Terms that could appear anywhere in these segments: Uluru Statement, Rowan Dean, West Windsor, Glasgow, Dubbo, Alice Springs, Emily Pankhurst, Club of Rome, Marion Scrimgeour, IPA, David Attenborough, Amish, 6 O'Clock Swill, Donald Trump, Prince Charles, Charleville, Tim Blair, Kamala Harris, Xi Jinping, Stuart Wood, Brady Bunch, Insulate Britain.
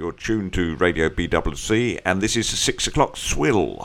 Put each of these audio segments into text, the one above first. You're tuned to Radio BCC, and this is the 6 O'Clock Swill.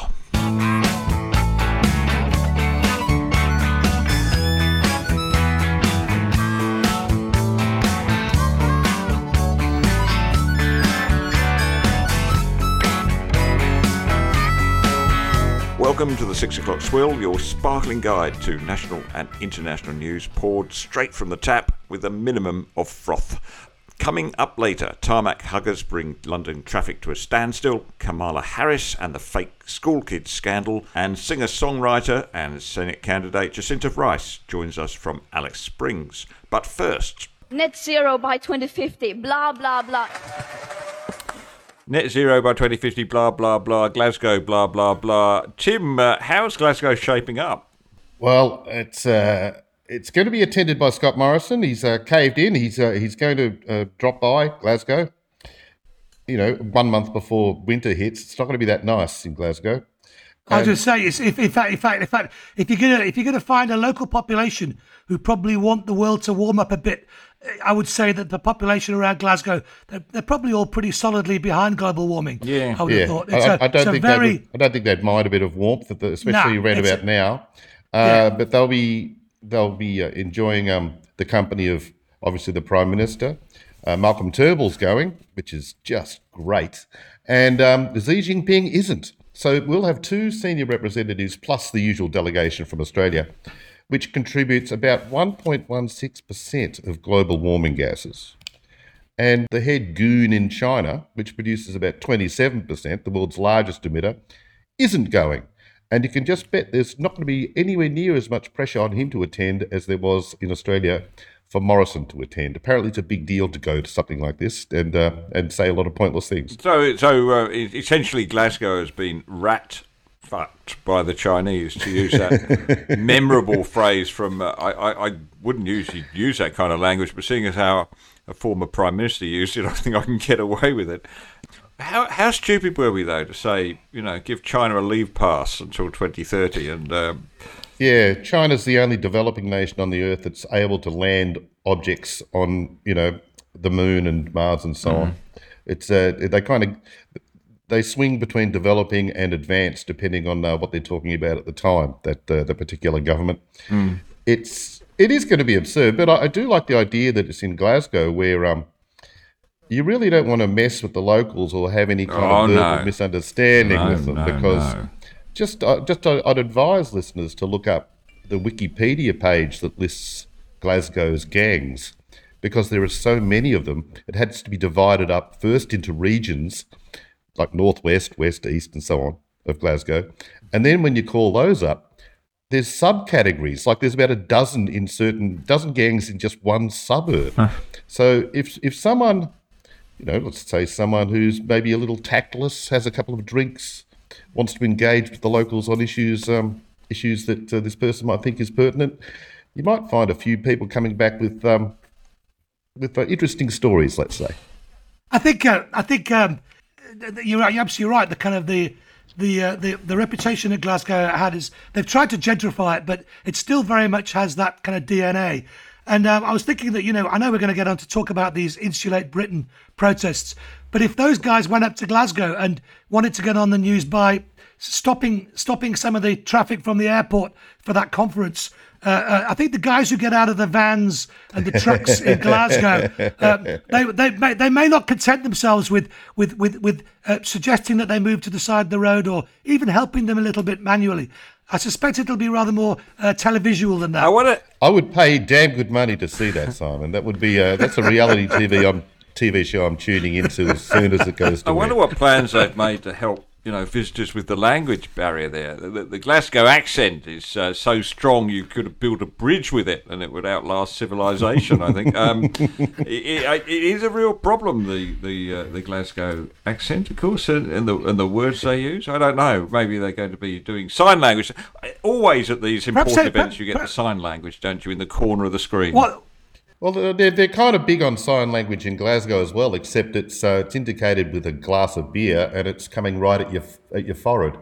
Welcome to the 6 O'Clock Swill, your sparkling guide to national and international news poured straight from the tap with a minimum of froth. Coming up later, tarmac huggers bring London traffic to a standstill, Kamala Harris and the fake school kids scandal, and singer-songwriter and Senate candidate Jacinta Price joins us from Alice Springs. But first... Net zero by 2050, blah, blah, blah. Net zero by 2050, blah, blah, blah, Glasgow, blah, blah, blah. Tim, how's Glasgow shaping up? Well, it's going to be attended by Scott Morrison. He's caved in. He's going to drop by Glasgow, 1 month before winter hits. It's not going to be that nice in Glasgow. I was just saying, in fact, if you're going to find a local population who probably want the world to warm up a bit, I would say that the population around Glasgow, they're probably all pretty solidly behind global warming. Yeah, I would have thought. I don't think they'd mind a bit of warmth, especially around about now. But they'll be enjoying the company of obviously the Prime Minister. Malcolm Turnbull's going, which is just great, and Xi Jinping isn't. So we'll have two senior representatives plus the usual delegation from Australia, which contributes about 1.16% of global warming gases. And the head goon in China, which produces about 27%, the world's largest emitter, isn't going. And you can just bet there's not going to be anywhere near as much pressure on him to attend as there was in Australia for Morrison to attend. Apparently it's a big deal to go to something like this and say a lot of pointless things. So essentially Glasgow has been rat-fucked by the Chinese, to use that memorable phrase from... I wouldn't usually use that kind of language, but seeing as how a former Prime Minister used it, I think I can get away with it. How stupid were we, though, to say, give China a leave pass until 2030 and... Yeah, China's the only developing nation on the earth that's able to land objects on, the moon and Mars and so on. It's they swing between developing and advanced depending on what they're talking about at the time, that the particular government. Mm. It is going to be absurd, but I do like the idea that it's in Glasgow where you really don't want to mess with the locals or have any kind of verbal misunderstanding with them because. Just I'd advise listeners to look up the Wikipedia page that lists Glasgow's gangs because there are so many of them. It has to be divided up first into regions like northwest, west, east, and so on of Glasgow. And then when you call those up, there's subcategories. Like there's about a dozen gangs in just one suburb. Huh. So if someone, let's say someone who's maybe a little tactless, has a couple of drinks, wants to engage with the locals on issues that this person might think is pertinent, you might find a few people coming back with interesting stories, let's say. I think you're right. You're absolutely right. The kind of the reputation that Glasgow had is they've tried to gentrify it, but it still very much has that kind of DNA. And I was thinking that, I know we're going to get on to talk about these Insulate Britain protests, but if those guys went up to Glasgow and wanted to get on the news by stopping some of the traffic from the airport for that conference, I think the guys who get out of the vans and the trucks in Glasgow, they may not content themselves with suggesting that they move to the side of the road or even helping them a little bit manually. I suspect it'll be rather more televisual than that. I would pay damn good money to see that, Simon. That would be that's a reality TV show I'm tuning into as soon as it goes to air. I wonder what plans they've made to help visitors with the language barrier there. The Glasgow accent is so strong you could build a bridge with it and it would outlast civilization, I think. It is a real problem, the Glasgow accent, of course, and the words they use. I don't know. Maybe they're going to be doing sign language. Always at these important events you get the sign language, don't you, in the corner of the screen. Well, they're kind of big on sign language in Glasgow as well, except it's indicated with a glass of beer and it's coming right at your forehead.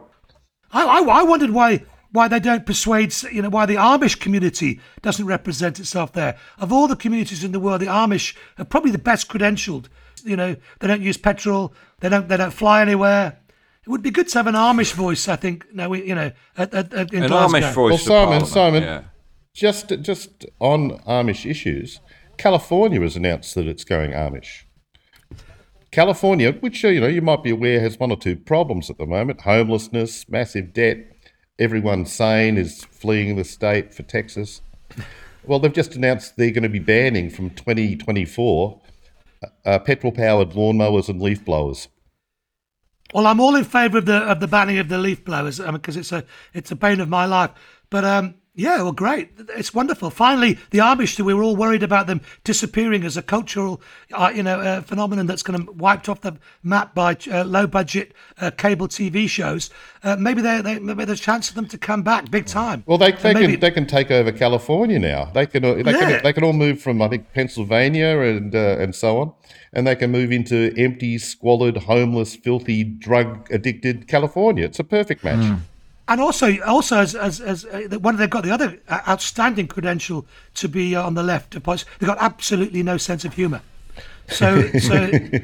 I wondered why they don't persuade, why the Amish community doesn't represent itself there. Of all the communities in the world, the Amish are probably the best credentialed you know, they don't use petrol, they don't fly anywhere. It would be good to have an Amish voice, I think. Now we, you know, in Glasgow. Amish voice. Well, Simon, yeah. just on Amish issues, California has announced that it's going Amish. California, which you might be aware has one or two problems at the moment: homelessness, massive debt. Everyone sane is fleeing the state for Texas. Well, they've just announced they're going to be banning from 2024 petrol-powered lawnmowers and leaf blowers. Well, I'm all in favour of the banning of the leaf blowers because it's a bane of my life. But well, great, it's wonderful. Finally, the Amish, we were all worried about them disappearing as a cultural, phenomenon that's going to wiped off the map by low-budget cable TV shows. Maybe there's a chance for them to come back big time. Well, they can take over California now. They can all move from, I think, Pennsylvania and so on. And they can move into empty, squalid, homeless, filthy, drug-addicted California. It's a perfect match. Mm. And also as when they've got the other outstanding credential to be on the left, they've got absolutely no sense of humour. So there's no big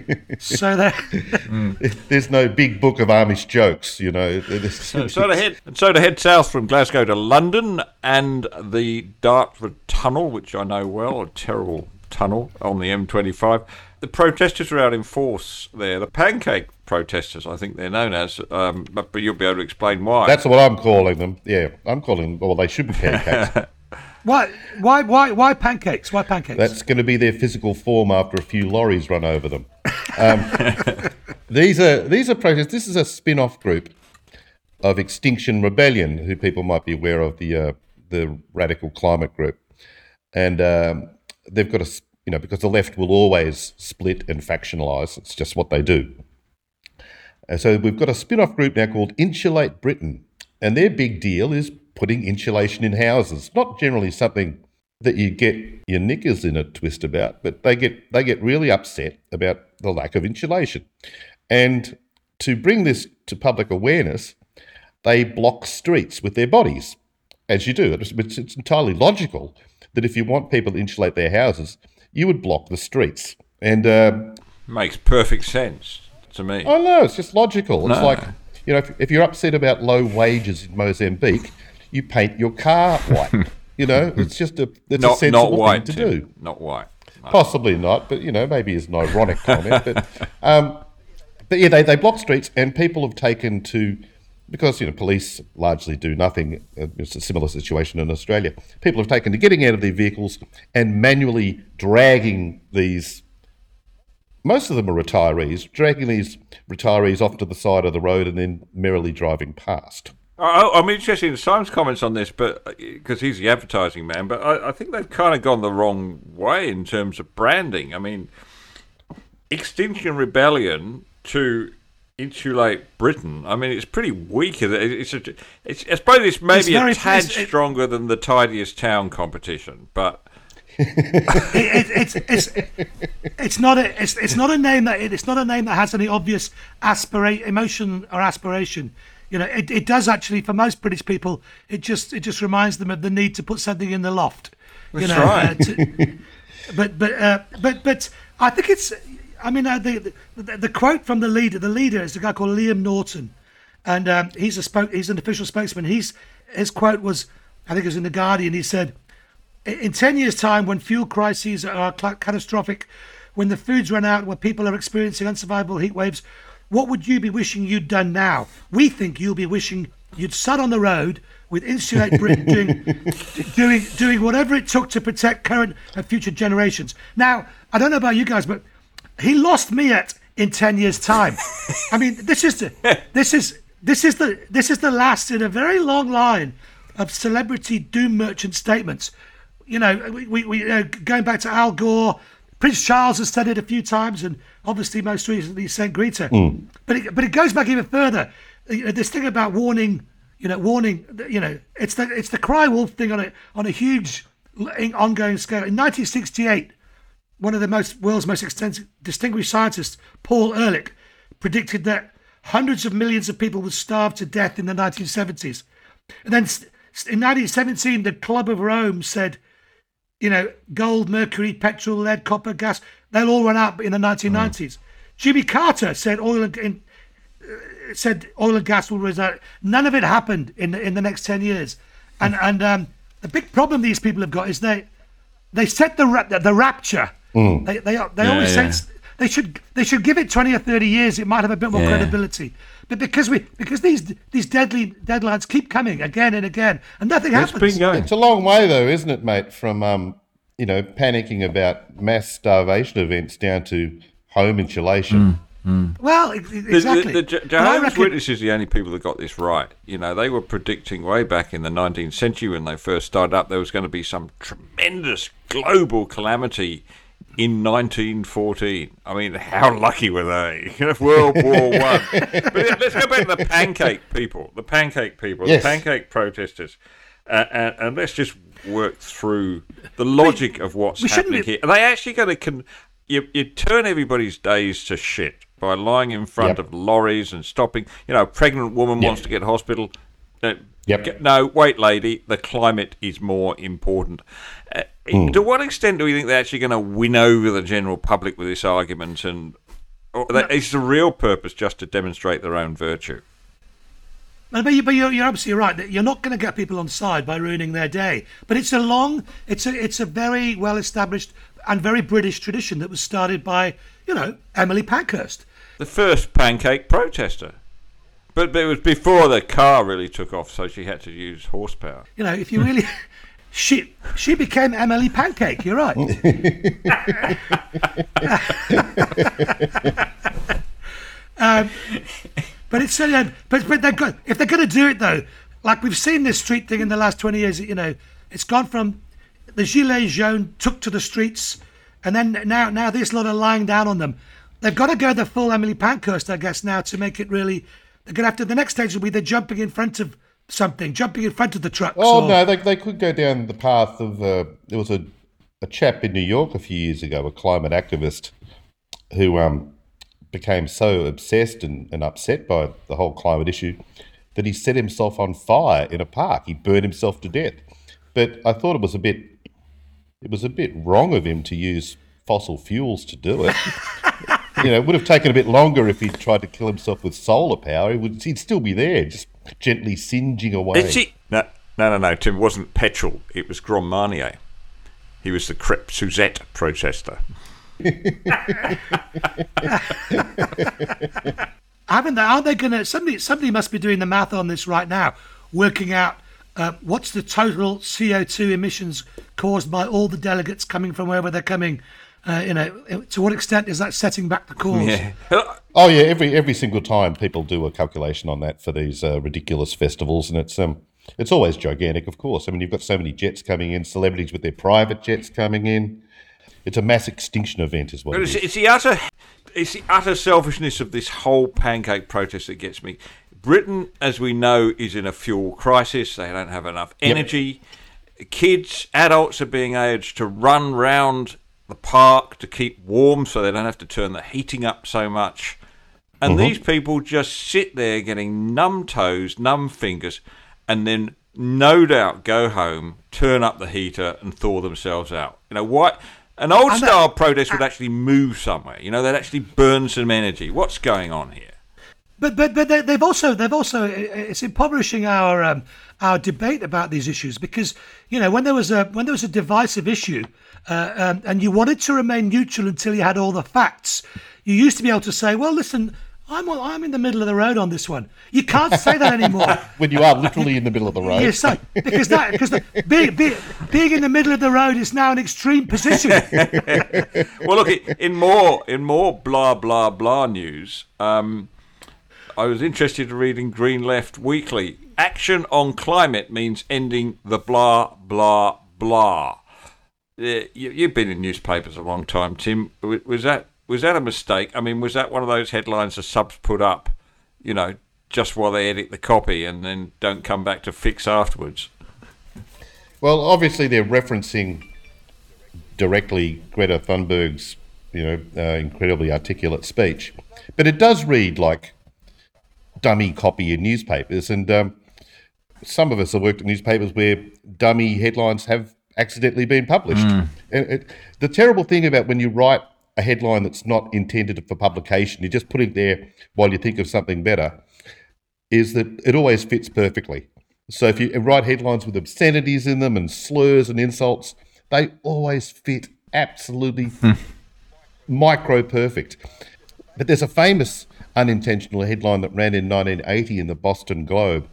book of Amish jokes, you know. So to head south from Glasgow to London and the Dartford Tunnel, which I know well, a terrible tunnel on the M25. The protesters are out in force there. The pancake protesters, I think they're known as, but you'll be able to explain why. That's what I'm calling them. Yeah, I'm calling them. Well, they should be pancakes. Why pancakes? Why pancakes? That's going to be their physical form after a few lorries run over them. These are protests. This is a spin-off group of Extinction Rebellion, who people might be aware of, the radical climate group, and they've got a. You know, because the left will always split and factionalise. It's just what they do. And so we've got a spin-off group now called Insulate Britain, and their big deal is putting insulation in houses. Not generally something that you get your knickers in a twist about, but they get really upset about the lack of insulation. And to bring this to public awareness, they block streets with their bodies, as you do. It's entirely logical that if you want people to insulate their houses, you would block the streets. And makes perfect sense to me. Oh, no, it's just logical. No. It's like, you know, if you're upset about low wages in Mozambique, you paint your car white. You know, it's just a sensible thing to do. Not white. No. Possibly not, but, you know, maybe it's an ironic comment. But yeah, they block streets, and people have taken to, because, you know, police largely do nothing. It's a similar situation in Australia. People have taken to getting out of their vehicles and manually dragging these, most of them are retirees, dragging these retirees off to the side of the road and then merrily driving past. I'm interested in Simon's comments on this, but because he's the advertising man, but I think they've kind of gone the wrong way in terms of branding. I mean, Extinction Rebellion to Insulate Britain. I mean, it's pretty weak. I suppose it's maybe a tad stronger than the Tidiest Town competition, but it's not a name that has any obvious emotion or aspiration. You know, it does actually for most British people. It just reminds them of the need to put something in the loft. That's right. But I think it's. I mean, the quote from the leader is a guy called Liam Norton, and he's an official spokesman. His quote was, I think it was in The Guardian, he said, in 10 years' time, when fuel crises are catastrophic, when the food's run out, when people are experiencing unsurvivable heat waves, what would you be wishing you'd done now? We think you'll be wishing you'd sat on the road with Insulate Britain doing whatever it took to protect current and future generations. Now, I don't know about you guys, but he lost me at in 10 years' time. I mean, this is the last in a very long line of celebrity doom merchant statements. You know, we going back to Al Gore, Prince Charles has said it a few times, and obviously most recently Saint Greta. Mm. But it goes back even further. You know, this thing about warning. You know, it's the cry wolf thing on a huge ongoing scale. In 1968. One of the world's most distinguished scientists, Paul Ehrlich, predicted that hundreds of millions of people would starve to death in the 1970s. And then in 1917, the Club of Rome said, you know, gold, mercury, petrol, lead, copper, gas, they'll all run out in the 1990s. Jimmy Carter said oil and gas will result. None of it happened in the next 10 years. And the big problem these people have got is they set the rapture. They always say they should give it 20 or 30 years. It might have a bit more credibility. But because these deadly deadlines keep coming again and again, and nothing happens. It's a long way though, isn't it, mate? From panicking about mass starvation events down to home insulation. Well, exactly. The Jehovah's Witnesses are the only people that got this right. You know, they were predicting way back in the 19th century when they first started up there was going to be some tremendous global calamity in 1914. I mean, how lucky were they? World War One. But let's go back to the pancake people, yes. The pancake protesters, and let's just work through the logic of what's happening here. Are they actually going to you turn everybody's days to shit by lying in front of lorries and stopping. You know, a pregnant woman wants to get to hospital. No, wait, lady, the climate is more important. To what extent do we think they're actually going to win over the general public with this argument? Is the real purpose just to demonstrate their own virtue? But you're absolutely right that you're not going to get people on side by ruining their day. But it's a very well established and very British tradition that was started by Emily Pankhurst, the first pancake protester. But it was before the car really took off, so she had to use horsepower. If you really, she became Emily Pancake. You're right. But it's but they've got, if they're going to do it though, like we've seen this street thing in the last 20 years. It's gone from the Gilets Jaunes took to the streets, and then now this lot are lying down on them. They've got to go the full Emily Pankhurst, I guess, now to make it really. The next stage will be they're jumping in front of something, jumping in front of the trucks. They could go down the path of there was a chap in New York a few years ago, a climate activist, who became so obsessed and upset by the whole climate issue that he set himself on fire in a park. He burned himself to death. But I thought it was a bit wrong of him to use fossil fuels to do it. It would have taken a bit longer if he tried to kill himself with solar power. He'd still be there, just gently singeing away. No, Tim, it wasn't petrol. It was Grand Marnier. He was the Crêpe Suzette protester. Aren't they going to... Somebody must be doing the math on this right now, working out what's the total CO2 emissions caused by all the delegates coming from wherever they're coming. To what extent is that setting back the cause? Yeah. Every single time people do a calculation on that for these ridiculous festivals, and it's always gigantic, of course. I mean, you've got so many jets coming in, celebrities with their private jets coming in. It's a mass extinction event as well. It's the utter selfishness of this whole pancake protest that gets me. Britain, as we know, is in a fuel crisis. They don't have enough energy. Yep. Kids, adults are being urged to run round the park to keep warm so they don't have to turn the heating up so much. And these people just sit there getting numb toes, numb fingers, and then no doubt go home, turn up the heater and thaw themselves out. An old-style protest would actually move somewhere. They'd actually burn some energy. What's going on here? But they've also it's impoverishing our debate about these issues because when there was a divisive issue and you wanted to remain neutral until you had all the facts, you used to be able to say, well, listen, I'm in the middle of the road on this one. You can't say that anymore when you are literally in the middle of the road. Yes, because being in the middle of the road is now an extreme position. Well, look, in more blah blah blah news. I was interested in reading Green Left Weekly. Action on climate means ending the blah, blah, blah. You've been in newspapers a long time, Tim. Was that a mistake? I mean, was that one of those headlines the subs put up, just while they edit the copy and then don't come back to fix afterwards? Well, obviously they're referencing directly Greta Thunberg's, incredibly articulate speech. But it does read like dummy copy in newspapers, and some of us have worked at newspapers where dummy headlines have accidentally been published. And the terrible thing about when you write a headline that's not intended for publication, you just put it there while you think of something better, is that it always fits perfectly. So if you write headlines with obscenities in them and slurs and insults, they always fit absolutely micro-perfect. But there's a famous unintentional headline that ran in 1980 in the Boston Globe.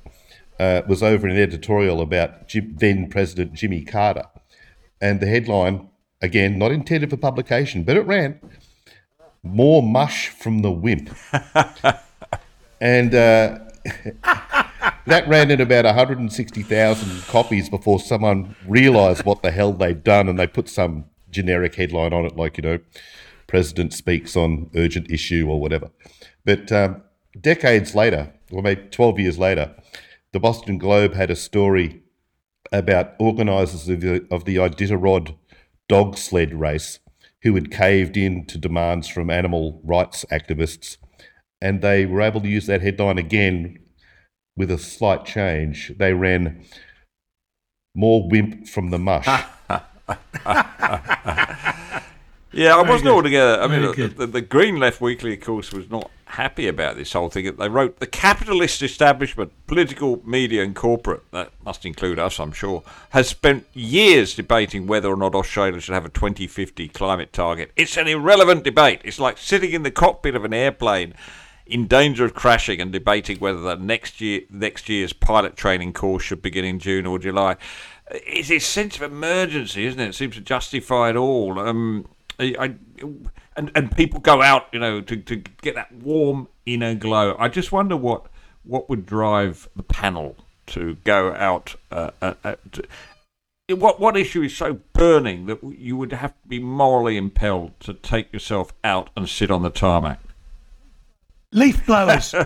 It was over an editorial about then-President Jimmy Carter. And the headline, again, not intended for publication, but it ran, "More Mush from the Wimp." And... that ran in about 160,000 copies before someone realised what the hell they'd done, and they put some generic headline on it like, you know, President speaks on urgent issue or whatever. But decades later, or maybe 12 years later, the Boston Globe had a story about organisers of the Iditarod dog sled race who had caved in to demands from animal rights activists, and they were able to use that headline again with a slight change. They ran, "More Wimp from the Mush." Yeah, I wasn't altogether... I mean, the Green Left Weekly, of course, was not happy about this whole thing. They wrote, "The capitalist establishment, political, media and corporate," that must include us, I'm sure, "has spent years debating whether or not Australia should have a 2050 climate target. It's an irrelevant debate. It's like sitting in the cockpit of an airplane in danger of crashing and debating whether the next year's pilot training course should begin in June or July." It's this sense of emergency, isn't it? It seems to justify it all. And people go out, you know, to get that warm inner glow. I just wonder what would drive the panel to go out. What issue is so burning that you would have to be morally impelled to take yourself out and sit on the tarmac? Leaf blowers. I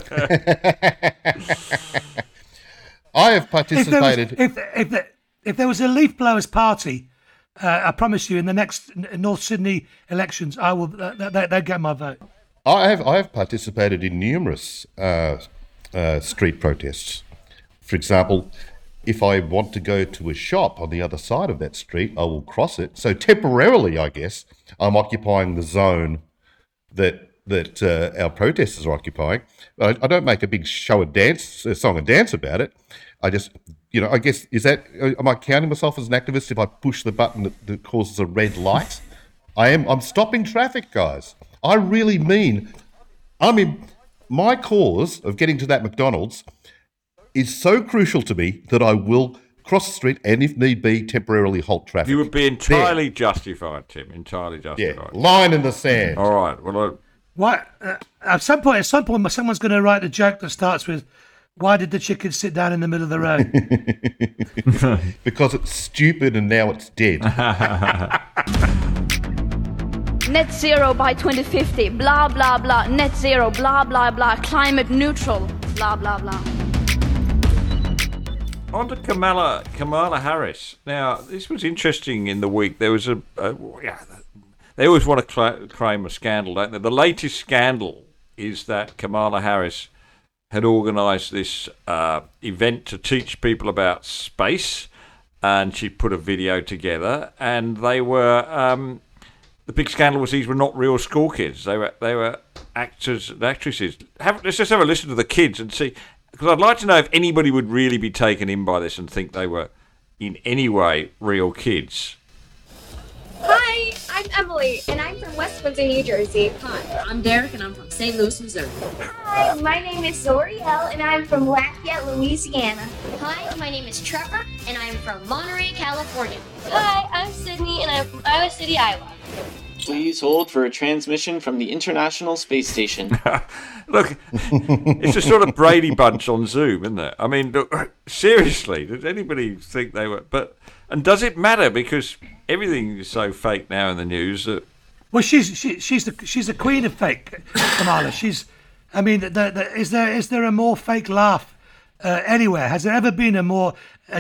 have participated. If there was a leaf blowers party, I promise you, in the next North Sydney elections, I will. They'd get my vote. I have participated in numerous street protests. For example, if I want to go to a shop on the other side of that street, I will cross it. So temporarily, I guess, I'm occupying the zone that our protesters are occupying. I don't make a big song and dance about it. I just, you know, I guess, am I counting myself as an activist if I push the button that causes a red light? I am. I'm stopping traffic, guys. I really mean, I mean, my cause of getting to that McDonald's is so crucial to me that I will cross the street and, if need be, temporarily halt traffic. You would be entirely justified, Tim, entirely justified. Yeah, line in the sand. All right, well, At some point, someone's going to write a joke that starts with, "Why did the chicken sit down in the middle of the road?" Because it's stupid and now it's dead. Net zero by 2050, blah, blah, blah. Net zero, blah, blah, blah. Climate neutral, blah, blah, blah. On to Kamala Harris. Now, this was interesting in the week. There was they always want to claim a scandal, don't they? The latest scandal is that Kamala Harris had organised this event to teach people about space, and she put a video together. And they were the big scandal was these were not real school kids; they were actors and actresses. Let's just have a listen to the kids and see, because I'd like to know if anybody would really be taken in by this and think they were in any way real kids. Hi, I'm Emily, and I'm from West Windsor, New Jersey. Hi, I'm Derek, and I'm from St. Louis, Missouri. Hi, my name is Zoriel, and I'm from Lafayette, Louisiana. Hi, my name is Trevor, and I'm from Monterey, California. Hi, I'm Sydney, and I'm from Iowa City, Iowa. Please hold for a transmission from the International Space Station. Look, it's a sort of Brady Bunch on Zoom, isn't it? I mean, look, seriously, did anybody think they were... And does it matter? Because everything is so fake now in the news. Well, she's the queen of fake, Kamala. I mean, is there a more fake laugh anywhere? Has there ever been a more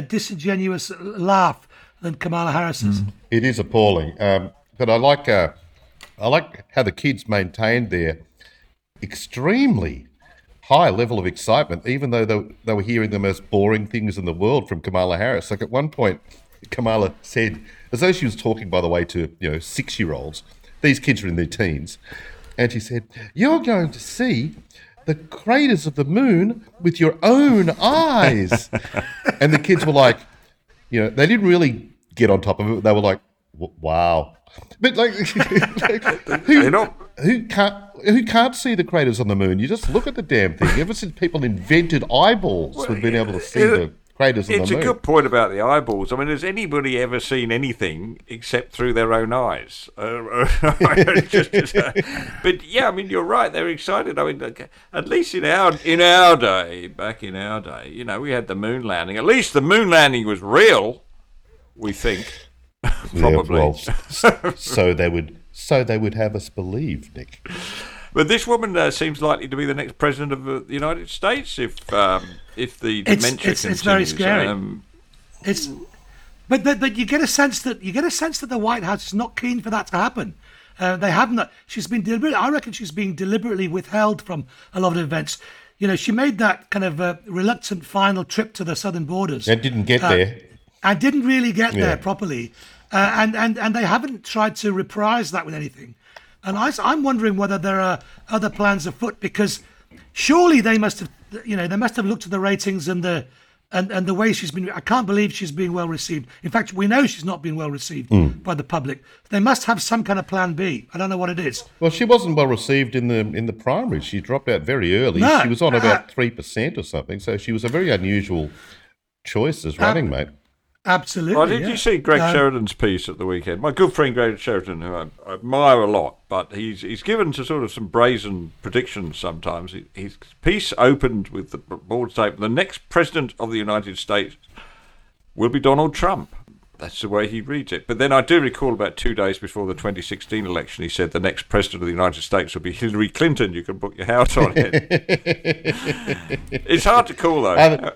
disingenuous laugh than Kamala Harris's? It is appalling. But I like how the kids maintained their extremely high level of excitement, even though they were hearing the most boring things in the world from Kamala Harris. Like at one point, Kamala said, as though she was talking, by the way, to 6-year-olds, these kids are in their teens, and she said, "You're going to see the craters of the moon with your own eyes." And the kids were like, they didn't really get on top of it. They were like, "Wow." But who can't see the craters on the moon? You just look at the damn thing. Ever since people invented eyeballs, we've been able to see the craters on the moon. It's a good point about the eyeballs. I mean, has anybody ever seen anything except through their own eyes? But yeah, I mean, you're right. They're excited. I mean, at least back in our day, we had the moon landing. At least the moon landing was real, we think. Probably. Yeah, well, so they would have us believe, Nick. But this woman seems likely to be the next president of the United States if the dementia continues. It's very scary. But you get a sense that the White House is not keen for that to happen. They have not. She's been deliberate. I reckon she's being deliberately withheld from a lot of events. She made that kind of reluctant final trip to the southern borders. That didn't get there. And didn't really get there properly, and they haven't tried to reprise that with anything. And I'm wondering whether there are other plans afoot, because surely they must have, looked at the ratings and the way she's been. I can't believe she's being well received. In fact, we know she's not being well received by the public. They must have some kind of plan B. I don't know what it is. Well, she wasn't well received in the primaries. She dropped out very early. No, she was on about 3% or something. So she was a very unusual choice as running mate. Absolutely. Oh, did you see Greg Sheridan's piece at the weekend? My good friend Greg Sheridan, who I admire a lot, but he's given to sort of some brazen predictions sometimes. His piece opened with the board statement, "The next president of the United States will be Donald Trump." That's the way he reads it. But then I do recall about 2 days before the 2016 election, he said the next president of the United States will be Hillary Clinton. You can book your house on it. It's hard to call, though.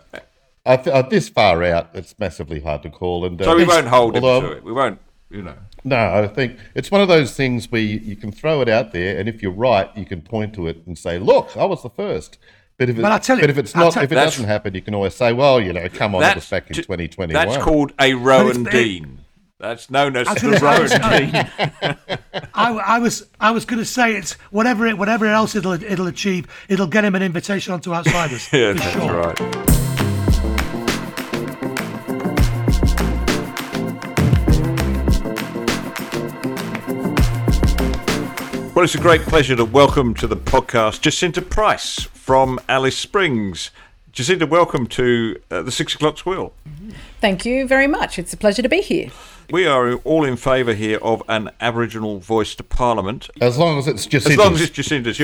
This far out, it's massively hard to call. And so we won't hold him to it. We won't, No, I think it's one of those things where you can throw it out there, and if you're right, you can point to it and say, "Look, I was the first." But if it doesn't happen, you can always say, "Well, come on, it was back in 2021." That's called a Rowan Dean. That's known as the Rowan Dean. I was going to say, it's whatever else it'll achieve, it'll get him an invitation onto Outsiders. Yeah, that's right. Well, it's a great pleasure to welcome to the podcast Jacinta Price from Alice Springs. Jacinta, welcome to the 6 O'Clock Swill. Thank you very much. It's a pleasure to be here. We are all in favour here of an Aboriginal voice to Parliament. As long as it's Jacinta's.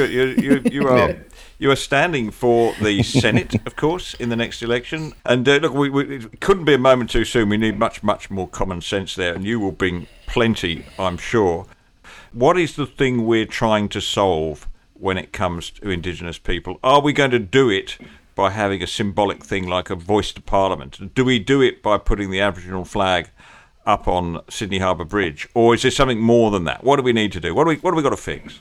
You are standing for the Senate, of course, in the next election. And look, it couldn't be a moment too soon. We need much, much more common sense there, and you will bring plenty, I'm sure. What is the thing we're trying to solve when it comes to Indigenous people? Are we going to do it by having a symbolic thing like a voice to Parliament? Do we do it by putting the Aboriginal flag up on Sydney Harbour Bridge? Or is there something more than that? What do we need to do? What do we got to fix?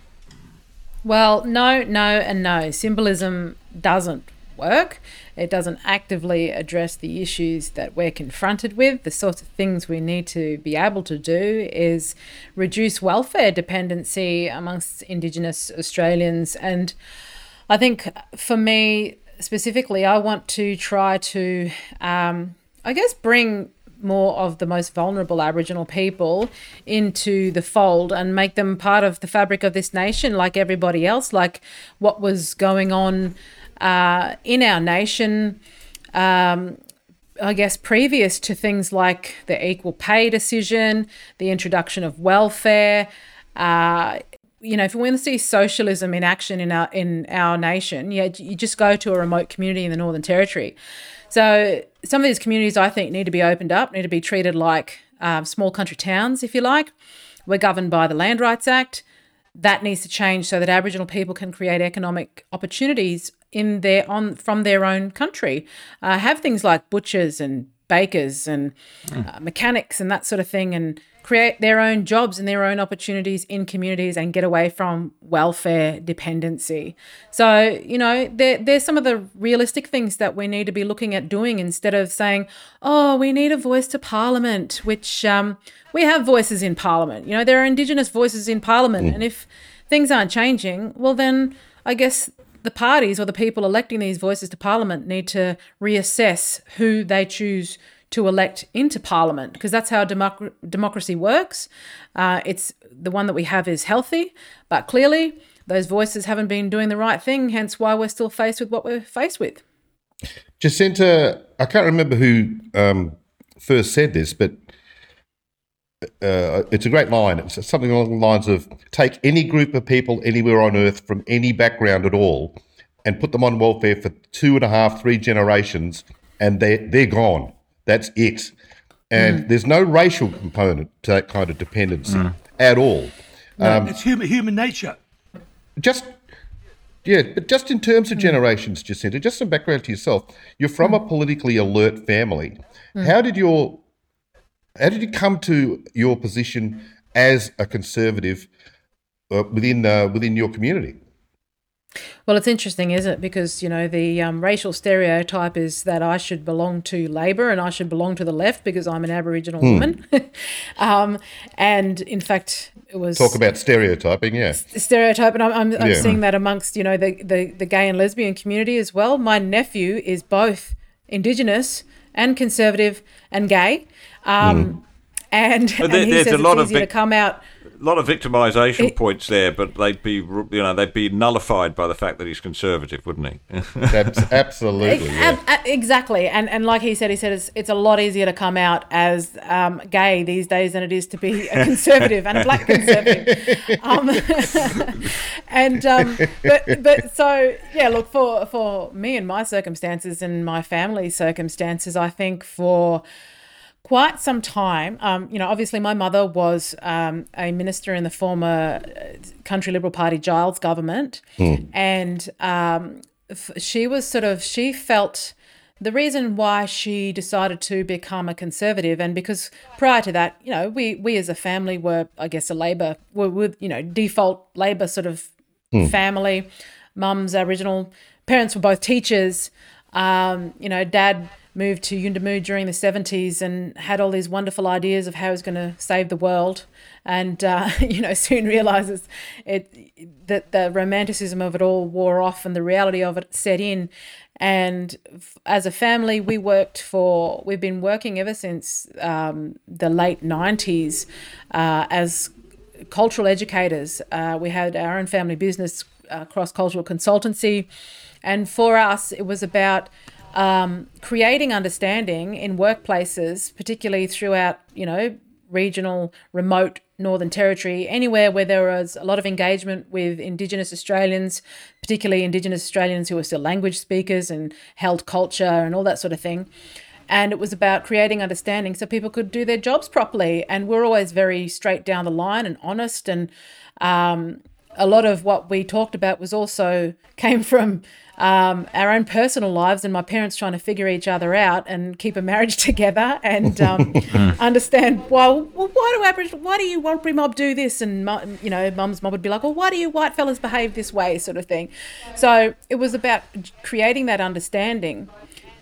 Well, no, no, and no. Symbolism doesn't work. It doesn't actively address the issues that we're confronted with. The sorts of things we need to be able to do is reduce welfare dependency amongst Indigenous Australians. And I think for me specifically, I want to try to, bring more of the most vulnerable Aboriginal people into the fold and make them part of the fabric of this nation like everybody else, like what was going on in our nation, previous to things like the equal pay decision, the introduction of welfare. If we want to see socialism in action in our nation, you just go to a remote community in the Northern Territory. So some of these communities, I think, need to be opened up, need to be treated like small country towns, if you like. We're governed by the Land Rights Act. That needs to change so that Aboriginal people can create economic opportunities from their own country. Have things like butchers and bakers and mechanics and that sort of thing, and create their own jobs and their own opportunities in communities and get away from welfare dependency. So, you know, there's some of the realistic things that we need to be looking at doing instead of saying, oh, we need a voice to Parliament, which we have voices in Parliament. You know, there are Indigenous voices in Parliament. And if things aren't changing, well, then I guess the parties or the people electing these voices to Parliament need to reassess who they choose to elect into Parliament, because that's how democracy works. It's the one that we have is healthy, but clearly those voices haven't been doing the right thing, hence why we're still faced with what we're faced with. Jacinta, I can't remember who first said this, but it's a great line. It's something along the lines of, take any group of people anywhere on earth from any background at all and put them on welfare for 2.5, 3 generations and they're gone. That's it. And there's no racial component to that kind of dependency at all. No, it's human nature. But just in terms of generations, Jacinta, just some background to yourself. You're from a politically alert family. How did you come to your position as a conservative within your community? Well, it's interesting, isn't it? Because, you know, the racial stereotype is that I should belong to Labor and I should belong to the left because I'm an Aboriginal woman. And in fact, it was... Talk about stereotyping, yeah. Stereotype, and I'm seeing that amongst, you know, the gay and lesbian community as well. My nephew is both Indigenous and conservative and gay. And he says it's easier to come out... A lot of victimisation points there, but they'd be nullified by the fact that he's conservative, wouldn't he? Absolutely, yeah. Exactly. And like he said it's a lot easier to come out as gay these days than it is to be a conservative and a black conservative. So yeah, look, for me and my circumstances and my family's circumstances, I think for quite some time, you know, obviously my mother was a minister in the former Country Liberal Party Giles government, and she felt the reason why she decided to become a conservative, and because prior to that, you know, we as a family were, I guess, default Labor sort of family. Mum's Aboriginal, parents were both teachers. You know, Dad moved to Yuendamu during the 70s and had all these wonderful ideas of how he was going to save the world, and, you know, soon realises that the romanticism of it all wore off and the reality of it set in. And as a family, we've been working ever since the late 90s as cultural educators. We had our own family business, cross-cultural consultancy, and for us it was about creating understanding in workplaces, particularly throughout, you know, regional, remote Northern Territory, anywhere where there was a lot of engagement with Indigenous Australians, particularly Indigenous Australians who were still language speakers and held culture and all that sort of thing. And it was about creating understanding so people could do their jobs properly. And we're always very straight down the line and honest, and a lot of what we talked about was also came from our own personal lives and my parents trying to figure each other out and keep a marriage together and understand, why do you Warrnambool mob do this? And, you know, Mum's mob would be like, well, why do you white fellas behave this way, sort of thing. So it was about creating that understanding.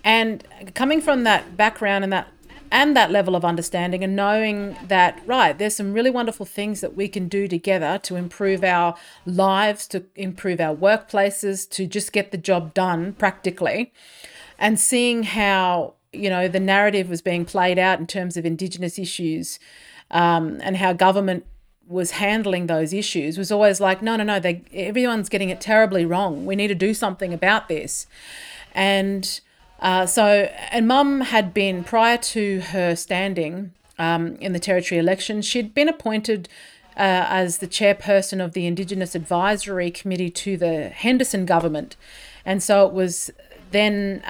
And coming from that background and that level of understanding and knowing that, right, there's some really wonderful things that we can do together to improve our lives, to improve our workplaces, to just get the job done practically, and seeing how, you know, the narrative was being played out in terms of Indigenous issues and how government was handling those issues was always like, no, everyone's getting it terribly wrong. We need to do something about this. And Mum had been, prior to her standing in the Territory election, she'd been appointed as the chairperson of the Indigenous Advisory Committee to the Henderson government. And so it was then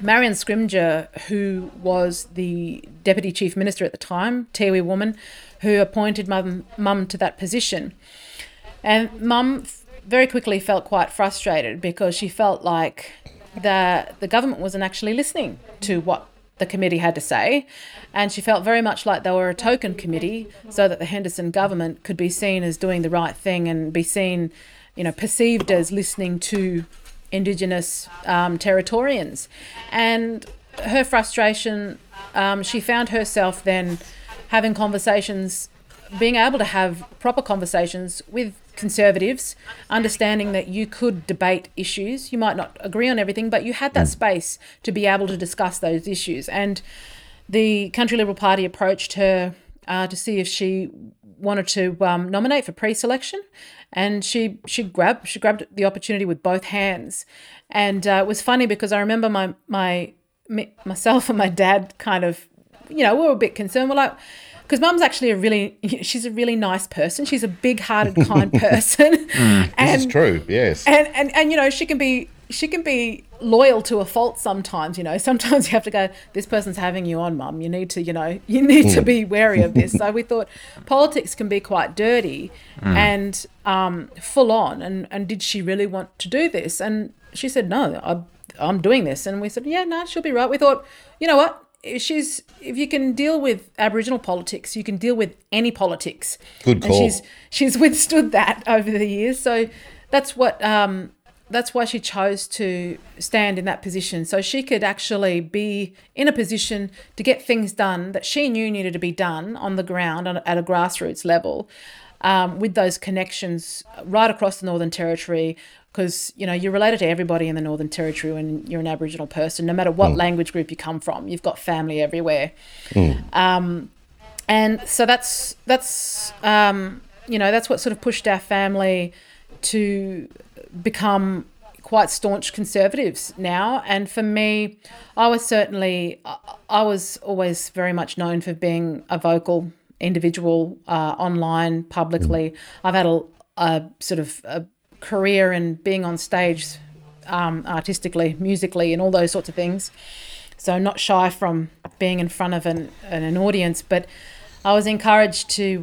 Marion Scrimgeour, who was the Deputy Chief Minister at the time, Tiwi woman, who appointed Mum to that position. And Mum very quickly felt quite frustrated because she felt like the government wasn't actually listening to what the committee had to say, and she felt very much like they were a token committee so that the Henderson government could be seen as doing the right thing and be seen, you know, perceived as listening to Indigenous Territorians. And her frustration, she found herself then having conversations, being able to have proper conversations with Conservatives, understanding that you could debate issues. You might not agree on everything, but you had that space to be able to discuss those issues. And the Country Liberal Party approached her to see if she wanted to nominate for pre-selection, and she grabbed the opportunity with both hands. And it was funny because I remember myself and my dad kind of, you know, we were a bit concerned. We're like, because Mum's actually she's a really nice person. She's a big-hearted, kind person. This is true, yes. And you know, she can be loyal to a fault sometimes. You know, sometimes you have to go, this person's having you on, Mum. You need to be wary of this. So we thought politics can be quite dirty and full on. And did she really want to do this? And she said, no, I'm doing this. And we said, yeah, no, she'll be right. We thought, you know what? If you can deal with Aboriginal politics, you can deal with any politics. Good call. And she's withstood that over the years. So that's why she chose to stand in that position. So she could actually be in a position to get things done that she knew needed to be done on the ground at a grassroots level, with those connections right across the Northern Territory. Because, you know, you're related to everybody in the Northern Territory when you're an Aboriginal person, no matter what language group you come from. You've got family everywhere. And so that's what sort of pushed our family to become quite staunch Conservatives now. And for me, I was always very much known for being a vocal individual, online, publicly. I've had a career and being on stage, artistically, musically, and all those sorts of things. So not shy from being in front of an audience, but I was encouraged to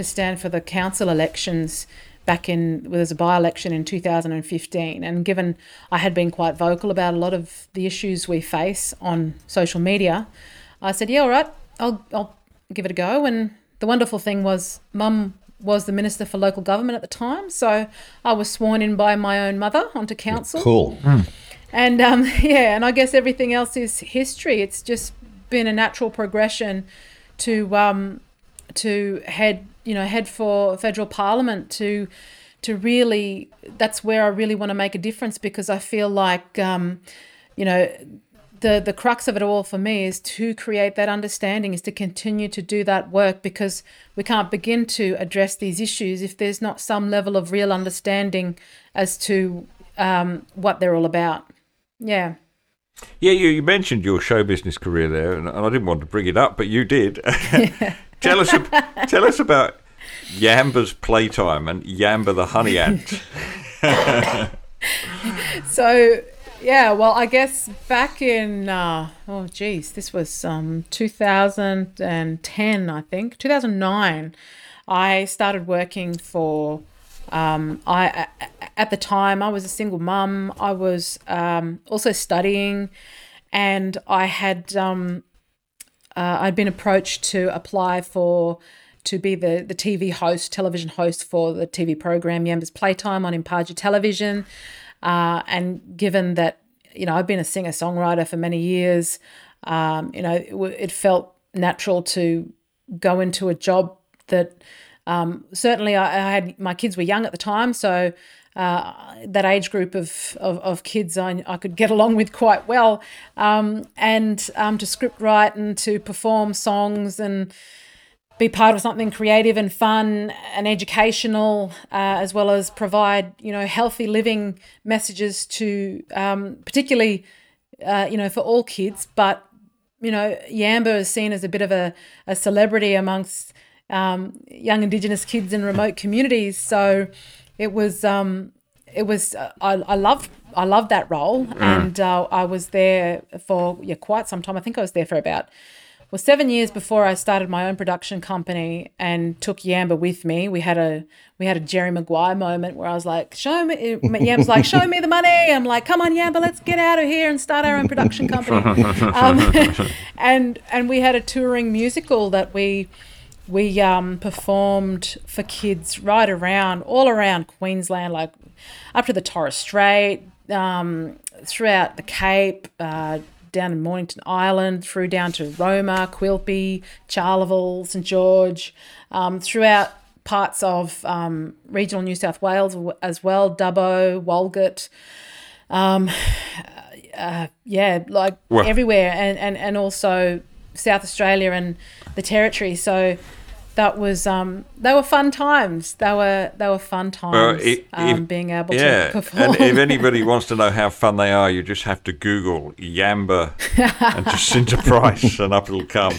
stand for the council elections there was a by-election in 2015. And given I had been quite vocal about a lot of the issues we face on social media, I said, yeah, all right, I'll give it a go. And the wonderful thing was Mum was the Minister for Local Government at the time. So I was sworn in by my own mother onto council. Cool. And, and I guess everything else is history. It's just been a natural progression to head for federal parliament, to really, that's where I really want to make a difference, because I feel like, the crux of it all for me is to create that understanding, is to continue to do that work, because we can't begin to address these issues if there's not some level of real understanding as to what they're all about. Yeah. Yeah, you mentioned your show business career there, and I didn't want to bring it up, but you did. Yeah. Tell us about Yamba's Playtime and Yamba the Honey Ant. So... yeah, well, I guess back in, this was 2010, I think, 2009, I started working for, at the time I was a single mum, I was also studying, and I had, I'd been approached to apply to be the television host for the TV program Yamba's Playtime on Impaja Television. And given that, you know, I've been a singer-songwriter for many years, it felt natural to go into a job that certainly I had. My kids were young at the time, so that age group of kids I could get along with quite well, and to script write and to perform songs and be part of something creative and fun and educational, as well as provide, healthy living messages to particularly, for all kids. But, Yamba is seen as a bit of a celebrity amongst young Indigenous kids in remote communities. So I loved that role, and I was there for quite some time. I think I was there for about was 7 years before I started my own production company and took Yamba with me. We had a Jerry Maguire moment where I was like, "Show me," Yamba's like, "Show me the money." I'm like, "Come on, Yamba, let's get out of here and start our own production company." And we had a touring musical that we performed for kids right around, all around Queensland, like up to the Torres Strait, throughout the Cape, down in Mornington Island, through down to Roma, Quilpie, Charleville, St George, throughout parts of regional New South Wales as well, Dubbo, Walgett, everywhere, and also South Australia and the Territory. So that was they were fun times. They were fun times. Well, if being able to perform. And if anybody wants to know how fun they are, you just have to Google Yamba and Jacinta Price, and up it'll come.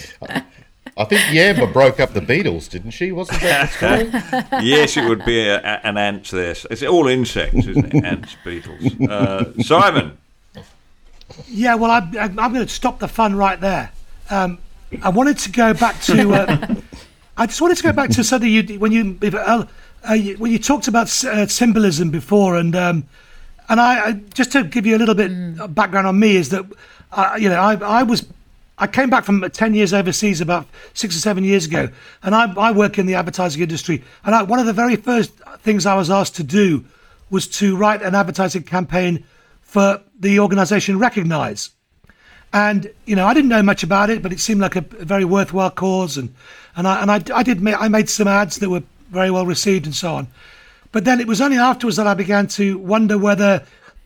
I think Yamba broke up the Beatles, didn't she? Wasn't that the story? Yes, it would be an ant there. It's all insects, isn't it? Ants, Beatles. Simon. Yeah, well, I'm going to stop the fun right there. I wanted to go back to. I just wanted to go back to something when you talked about symbolism before, and I just to give you a little bit of background on me is that I came back from 10 years overseas about 6 or 7 years ago, and I work in the advertising industry, and one of the very first things I was asked to do was to write an advertising campaign for the organisation Recognise. And I didn't know much about it, but it seemed like a very worthwhile cause, and I made some ads that were very well received and so on. But then it was only afterwards that I began to wonder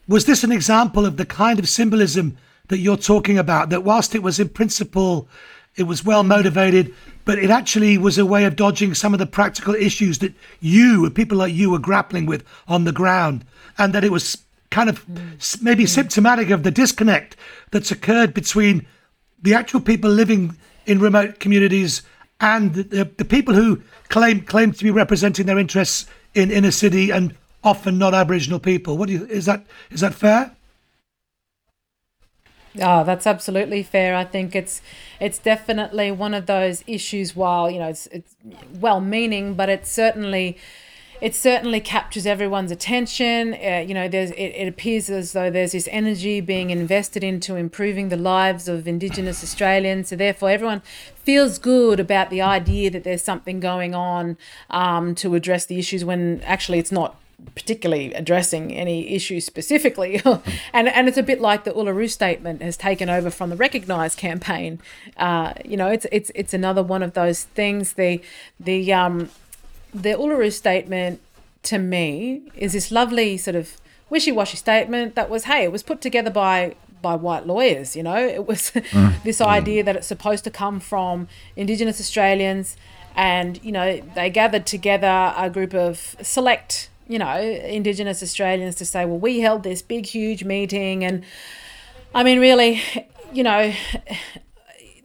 was this an example of the kind of symbolism that you're talking about? That whilst it was in principle, it was well motivated, but it actually was a way of dodging some of the practical issues that people like you were grappling with on the ground, and that it was kind of maybe symptomatic of the disconnect that's occurred between the actual people living in remote communities and the people who claim to be representing their interests in inner city and often not Aboriginal people. Is that fair? Oh, that's absolutely fair. I think it's definitely one of those issues. While it's well-meaning, but it certainly captures everyone's attention. It appears as though there's this energy being invested into improving the lives of Indigenous Australians. So therefore, everyone feels good about the idea that there's something going on to address the issues when actually it's not particularly addressing any issue specifically. and it's a bit like the Uluru Statement has taken over from the Recognise campaign. It's another one of those things. The Uluru Statement, to me, is this lovely sort of wishy-washy statement that was, it was put together by white lawyers, It was this idea that it's supposed to come from Indigenous Australians, and, they gathered together a group of select, Indigenous Australians to say, well, we held this big, huge meeting, and, I mean, really,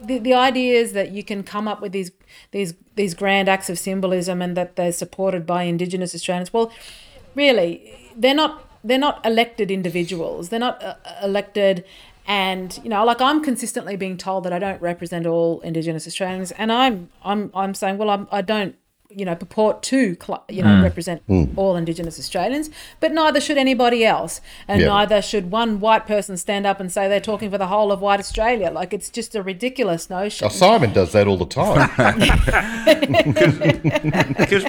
The idea is that you can come up with these grand acts of symbolism and that they're supported by Indigenous Australians. Well, really, they're not elected individuals. They're not elected, and I'm consistently being told that I don't represent all Indigenous Australians, and I'm saying, well, I don't purport to represent all Indigenous Australians, but neither should anybody else, and neither should one white person stand up and say they're talking for the whole of white Australia. Like, it's just a ridiculous notion. Oh, Simon does that all the time. Because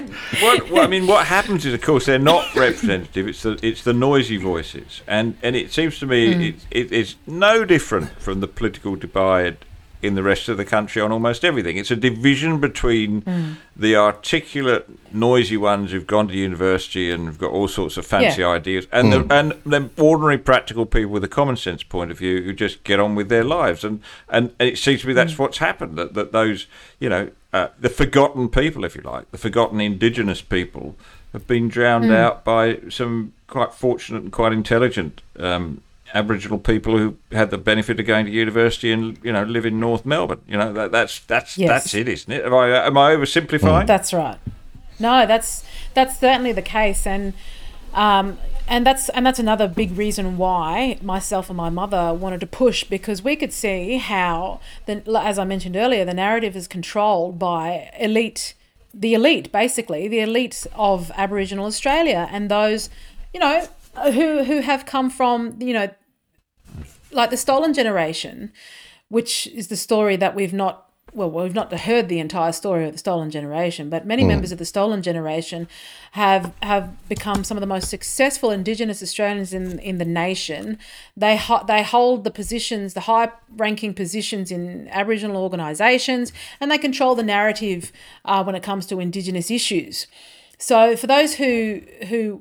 what happens is, of course, they're not representative. It's the noisy voices, and it seems to me it's no different from the political divide in the rest of the country on almost everything. It's a division between the articulate, noisy ones who've gone to university and have got all sorts of fancy ideas and then ordinary practical people with a common sense point of view who just get on with their lives. And it seems to me that's what's happened, that those, the forgotten people, if you like, the forgotten Indigenous people have been drowned out by some quite fortunate and quite intelligent Aboriginal people who had the benefit of going to university and live in North Melbourne. That's it, isn't it? Am I oversimplifying? That's right. No, that's certainly the case, and And that's another big reason why myself and my mother wanted to push, because we could see how, as I mentioned earlier, the narrative is controlled by the elite of Aboriginal Australia, and those, who have come from, like the stolen generation, which is the story that we've not heard the entire story of the stolen generation, but many members of the stolen generation have become some of the most successful Indigenous Australians in the nation. They hold the high-ranking positions in Aboriginal organisations, and they control the narrative when it comes to Indigenous issues. So for those who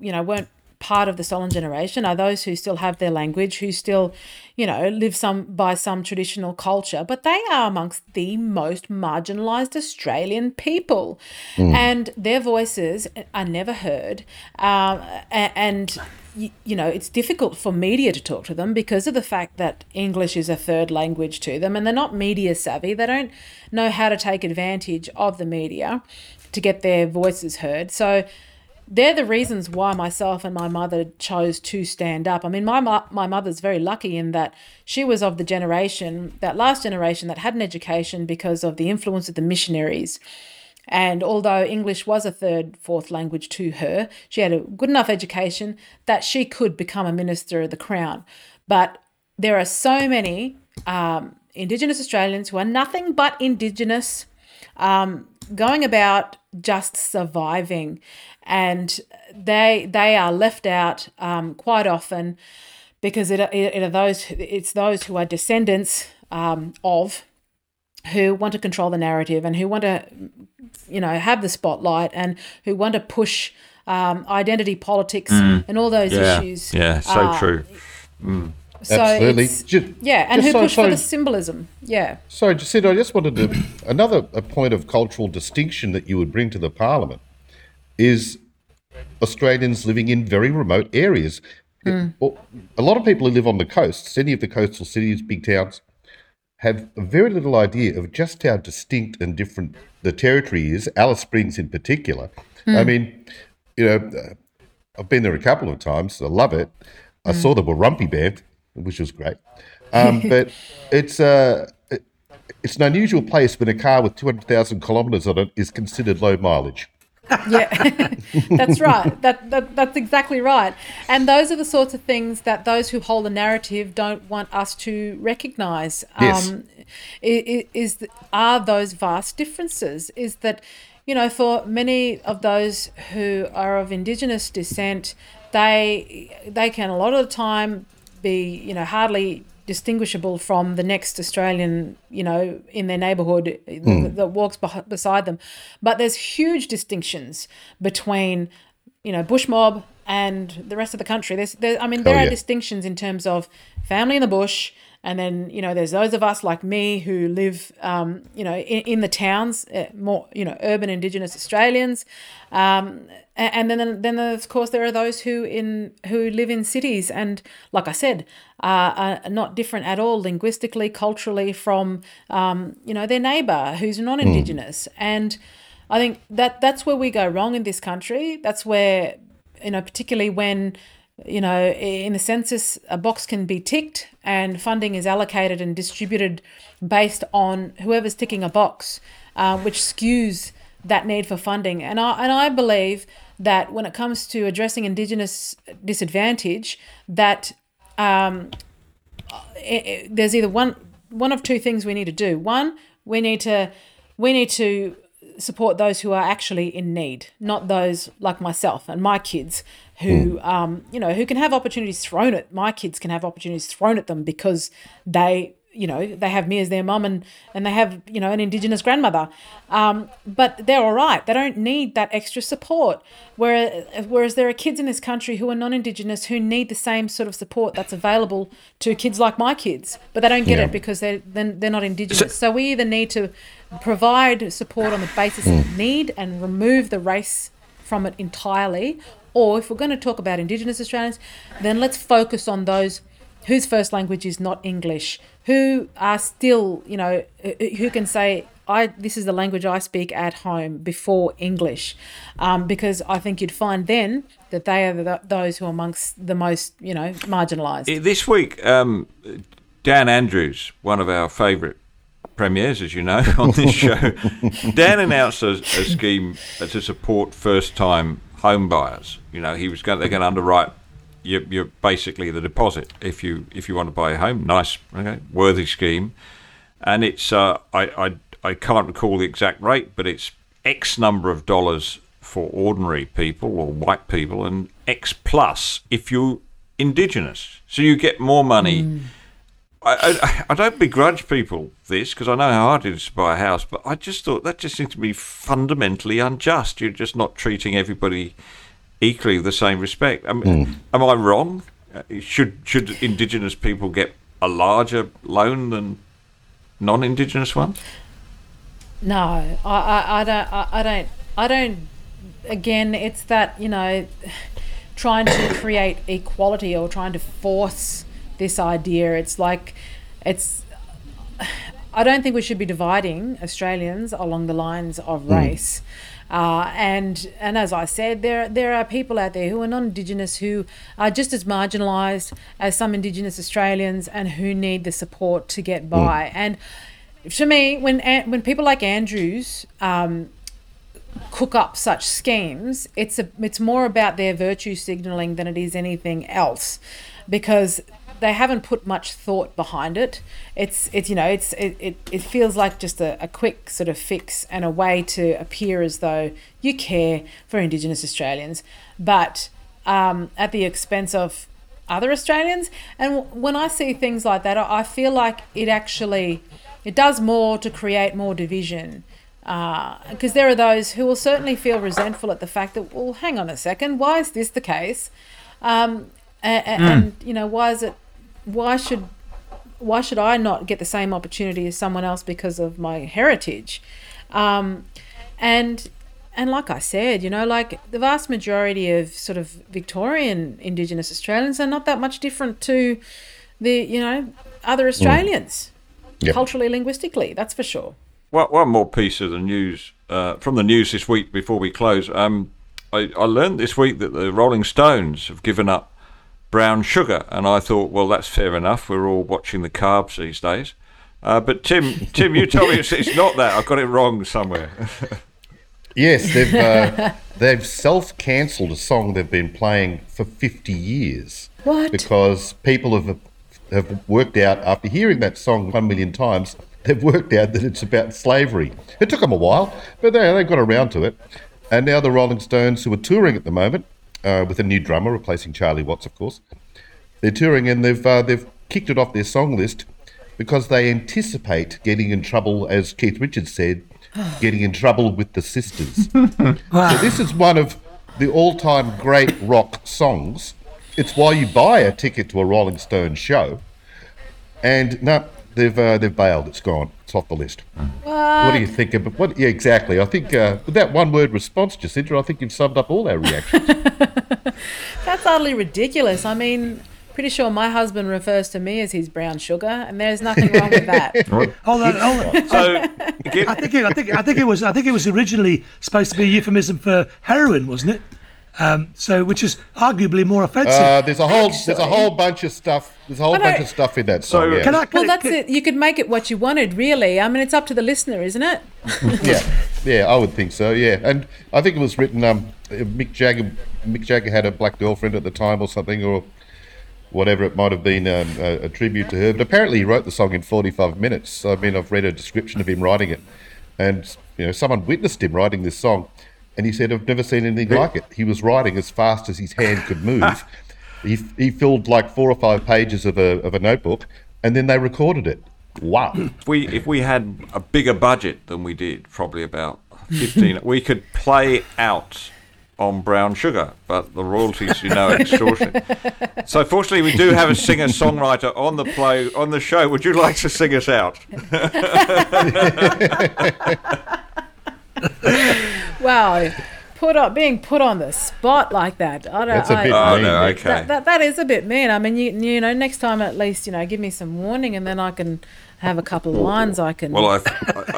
weren't part of the stolen generation, are those who still have their language, who still, live by some traditional culture, but they are amongst the most marginalised Australian people, and their voices are never heard. And it's difficult for media to talk to them because of the fact that English is a third language to them, and they're not media savvy. They don't know how to take advantage of the media to get their voices heard. So they're the reasons why myself and my mother chose to stand up. I mean, my mother's very lucky in that she was of the generation, that last generation, that had an education because of the influence of the missionaries. And although English was a third, fourth language to her, she had a good enough education that she could become a minister of the Crown. But there are so many Indigenous Australians who are nothing but Indigenous, going about just surviving, and they are left out quite often because it's those who are descendants of, who want to control the narrative and who want to have the spotlight and who want to push identity politics and all those issues. Yeah, so true. So absolutely. Who pushed for the symbolism. Yeah. Sorry, Jacinta, I just wanted to a point of cultural distinction that you would bring to the Parliament is Australians living in very remote areas. A lot of people who live on the coasts, any of the coastal cities, big towns, have very little idea of just how distinct and different the territory is, Alice Springs in particular. I mean, I've been there a couple of times. I love it. I saw the Warrumpy Band, which was great. But it's an unusual place when a car with 200,000 kilometres on it is considered low mileage. Yeah, that's right. That's exactly right. And those are the sorts of things that those who hold the narrative don't want us to recognise. Yes. Are those vast differences? Is that, for many of those who are of Indigenous descent, they can a lot of the time be, hardly distinguishable from the next Australian, in their neighbourhood that walks beside them. But there's huge distinctions between, bush mob and the rest of the country. There are distinctions in terms of family in the bush, and then, there's those of us like me who live, in the towns, more, urban Indigenous Australians. And then of course, there are those who live in cities and, like I said, are not different at all linguistically, culturally from, their neighbour who's non-Indigenous. And I think that's where we go wrong in this country. That's where, particularly when, in the census, a box can be ticked and funding is allocated and distributed based on whoever's ticking a box, which skews that need for funding. And I believe that when it comes to addressing Indigenous disadvantage, that there's either one of two things we need to do. One, we need to support those who are actually in need, not those like myself and my kids who who can have opportunities thrown at my kids can have opportunities thrown at them because they have me as their mum and they have an Indigenous grandmother, but they're all right. They don't need that extra support. Whereas there are kids in this country who are non-Indigenous who need the same sort of support that's available to kids like my kids, but they don't get it because they're not Indigenous. So we either need to provide support on the basis of need and remove the race from it entirely, or if we're going to talk about Indigenous Australians, then let's focus on those whose first language is not English, who are still, who can say this is the language I speak at home before English, because I think you'd find then that they are those who are amongst the most, marginalised. This week, Dan Andrews, one of our favourite premiers, as you know, on this show, Dan announced a scheme to support first-time home buyers. They're going to underwrite you're basically the deposit if you want to buy a home. Nice, okay, worthy scheme. And it's I can't recall the exact rate, but it's X number of dollars for ordinary people or white people, and X plus if you're indigenous. So you get more money. I don't begrudge people this, because I know how hard it is to buy a house, but I just thought that just seems to be fundamentally unjust. You're just not treating everybody equally with the same respect. Am I wrong? Should indigenous people get a larger loan than non-indigenous one? No, I don't. Again, it's that trying to create equality or trying to force this idea. I don't think we should be dividing Australians along the lines of race. And as I said, there are people out there who are non-Indigenous who are just as marginalised as some Indigenous Australians and who need the support to get by. And to me, when people like Andrews cook up such schemes, it's more about their virtue signalling than it is anything else, because they haven't put much thought behind it. It feels like just a quick sort of fix and a way to appear as though you care for Indigenous Australians, but at the expense of other Australians. And when I see things like that, I feel like it does more to create more division. Because there are those who will certainly feel resentful at the fact that, well, hang on a second, why is this the case? Why should I not get the same opportunity as someone else because of my heritage? And like I said, the vast majority of sort of Victorian Indigenous Australians are not that much different to the other Australians, culturally, linguistically, that's for sure. Well, one more piece of the news from the news this week before we close. I learned this week that the Rolling Stones have given up Brown Sugar, and I thought, well, that's fair enough. We're all watching the carbs these days. But Tim, you tell me it's not that. I've got it wrong somewhere. Yes, they've self-cancelled a song they've been playing for 50 years. What? Because people have worked out, after hearing that song 1 million times, they've worked out that it's about slavery. It took them a while, but they got around to it. And now the Rolling Stones, who are touring at the moment, with a new drummer replacing Charlie Watts, of course. They're touring, and they've kicked it off their song list because they anticipate getting in trouble, as Keith Richards said, getting in trouble with the sisters. Wow. So this is one of the all-time great rock songs. It's why you buy a ticket to a Rolling Stone show. And no, they've bailed. It's gone. It's off the list. What do you think about what? Yeah, exactly. I think with that one-word response, Jacinta, I think you've summed up all our reactions. That's utterly ridiculous. I mean, pretty sure my husband refers to me as his brown sugar, and there's nothing wrong with that. Hold on. So, I think it was originally supposed to be a euphemism for heroin, wasn't it? Which is arguably more offensive. There's a whole bunch of stuff in that song. So, yeah. That's it. You could make it what you wanted, really. I mean, it's up to the listener, isn't it? yeah, I would think so. Yeah, and I think it was written. Mick Jagger had a black girlfriend at the time, or something, or whatever it might have been, a tribute to her. But apparently, he wrote the song in 45 minutes. I mean, I've read a description of him writing it, and someone witnessed him writing this song. And he said, I've never seen anything like it. He was writing as fast as his hand could move. He filled like 4 or 5 pages of a notebook, and then they recorded it. Wow. If we had a bigger budget than we did, probably about 15, we could play out on Brown Sugar, but the royalties, are extortionate. So fortunately, we do have a singer-songwriter on the show. Would you like to sing us out? Wow, being put on the spot like that. That's a bit mean. That is a bit mean. I mean, next time at least, give me some warning, and then I can have a couple of lines I can. Well, I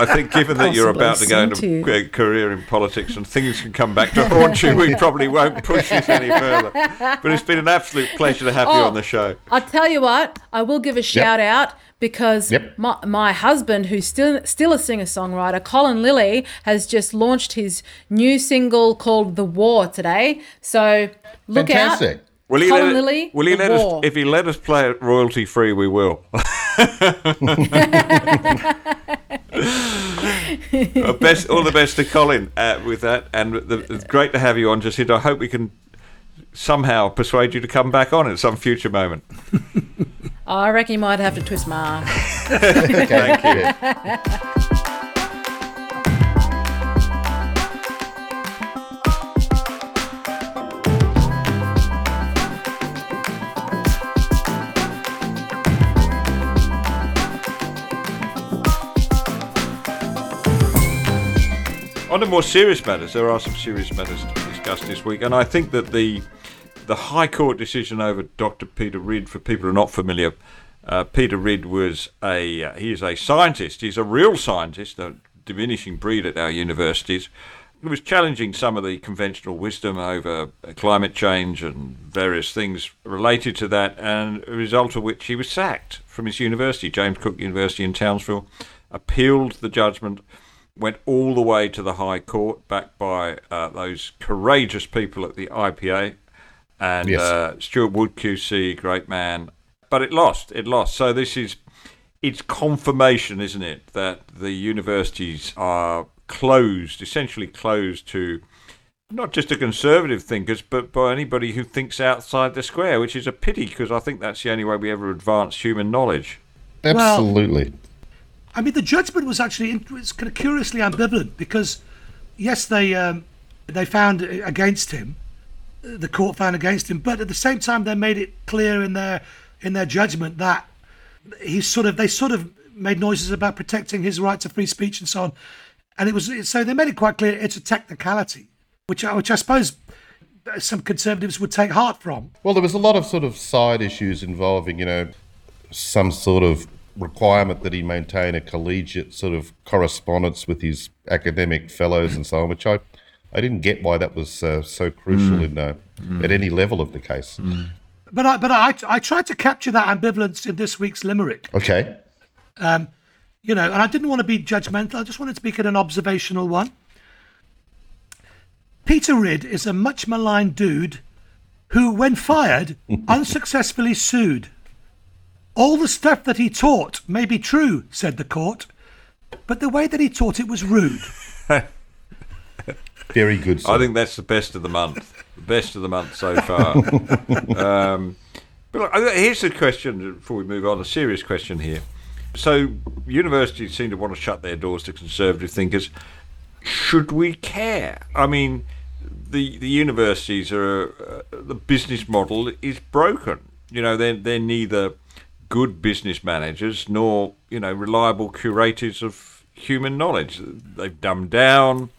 think given that you're about to go into a career in politics and things can come back to haunt you, we probably won't push this any further. But it's been an absolute pleasure to have you on the show. I'll tell you what, I will give a shout out because my husband, who's still a singer-songwriter, Colin Lilly, has just launched his new single called The War today. So look out. Will he Colin let Lilly, will he let us, if he let us play it royalty free, we will. All the best to Colin with that, and it's great to have you on, Jacinta. I hope we can somehow persuade you to come back on at some future moment. I reckon you might have to twist my arm. Thank you. On to more serious matters. There are some serious matters to be discussed this week, and I think that the High Court decision over Dr. Peter Ridd, for people who are not familiar, Peter Ridd was he is a scientist. He's a real scientist, a diminishing breed at our universities. He was challenging some of the conventional wisdom over climate change and various things related to that, and a result of which he was sacked from his university, James Cook University in Townsville, appealed the judgment, went all the way to the High Court, backed by those courageous people at the IPA and Stuart Wood QC, great man. But it lost. So it's confirmation, isn't it, that the universities are essentially closed to not just to conservative thinkers, but by anybody who thinks outside the square, which is a pity because I think that's the only way we ever advance human knowledge. Absolutely. Well, I mean, the judgment was actually kind of curiously ambivalent because, yes, they found against him, the court found against him, but at the same time they made it clear in their judgment that they made noises about protecting his right to free speech and so on, and so they made it quite clear it's a technicality, which I suppose some conservatives would take heart from. Well, there was a lot of sort of side issues involving, you know, some sort of requirement that he maintain a collegiate sort of correspondence with his academic fellows and so on, which I didn't get why that was so crucial at any level of the case. Mm. But I tried to capture that ambivalence in this week's limerick. Okay. And I didn't want to be judgmental. I just wanted to be an observational one. Peter Ridd is a much maligned dude who, when fired, unsuccessfully sued. All the stuff that he taught may be true, said the court, but the way that he taught it was rude. Very good, sir. I think that's the best of the month. The best of the month so far. But look, here's the question before we move on, a serious question here. So universities seem to want to shut their doors to conservative thinkers. Should we care? I mean, the universities are the business model is broken. You know, they're neither good business managers nor, you know, reliable curators of human knowledge. They've dumbed down.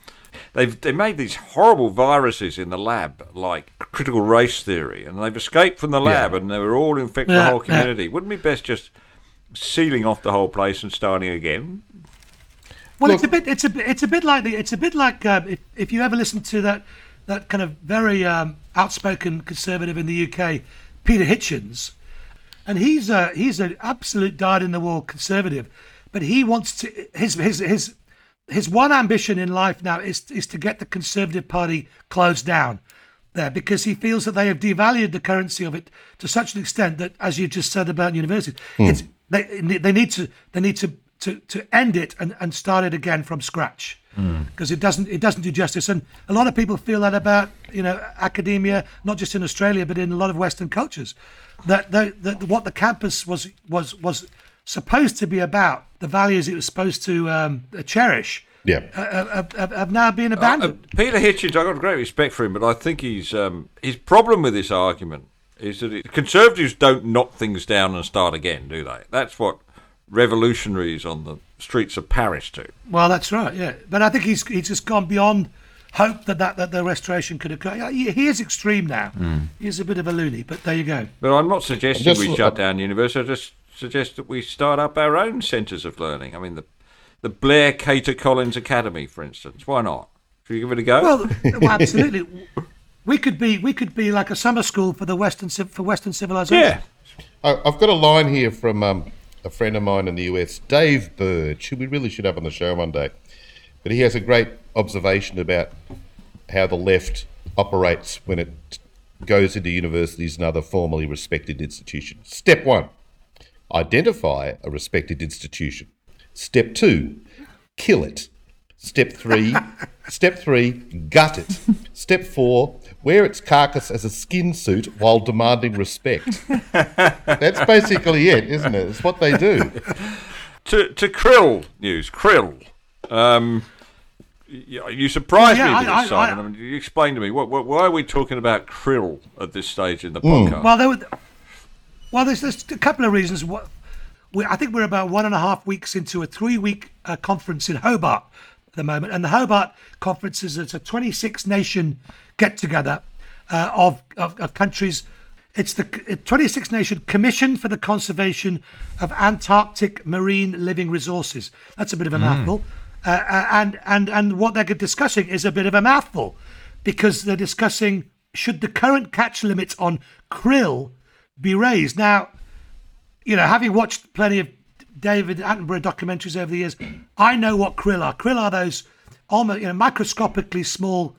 They made these horrible viruses in the lab, like critical race theory, and they've escaped from the lab and they were all infecting the whole community. Wouldn't it be best just sealing off the whole place and starting again? Well, look, it's a bit like if you ever listen to that kind of very outspoken conservative in the UK, Peter Hitchens. And he's an absolute dyed-in-the-wool conservative, but he wants to his one ambition in life now is to get the Conservative Party closed down there because he feels that they have devalued the currency of it to such an extent that, as you just said about universities, they need to end it and start it again from scratch because it doesn't do justice. And a lot of people feel that about, you know, academia, not just in Australia but in a lot of Western cultures. That what the campus was supposed to be about, the values it was supposed to cherish, have now been abandoned. Peter Hitchens, I've got great respect for him, but I think his problem with this argument is that conservatives don't knock things down and start again, do they? That's what revolutionaries on the streets of Paris do. Well, that's right, yeah. But I think he's just gone beyond hope that the restoration could occur. He is extreme now. He's a bit of a loony, but there you go. But I'm not suggesting we shut down universities. I'm just suggest that we start up our own centres of learning. I mean, the Blair Cater Collins Academy, for instance. Why not? Should we give it a go? Well, absolutely. We could be like a summer school for the Western civilization. Yeah. I've got a line here from a friend of mine in the US, Dave Bird. We really should have on the show one day. But he has a great observation about how the left operates when it goes into universities and other formally respected institutions. Step 1, identify a respected institution. Step 2, kill it. Step three, gut it. Step 4, wear its carcass as a skin suit while demanding respect. That's basically it, isn't it? It's what they do. To Krill news, you surprised me with this, Simon. I mean, you explained to me why are we talking about Krill at this stage in the podcast? Well, there's a couple of reasons. I think we're about 1.5 weeks into a 3-week conference in Hobart at the moment, and the Hobart conference is a 26-nation get-together of countries. It's the 26-nation Commission for the Conservation of Antarctic Marine Living Resources. That's a bit of a mouthful. And what they're discussing is a bit of a mouthful, because they're discussing, should the current catch limits on krill be raised? Now, having watched plenty of David Attenborough documentaries over the years, I know what krill are. Krill are those almost microscopically small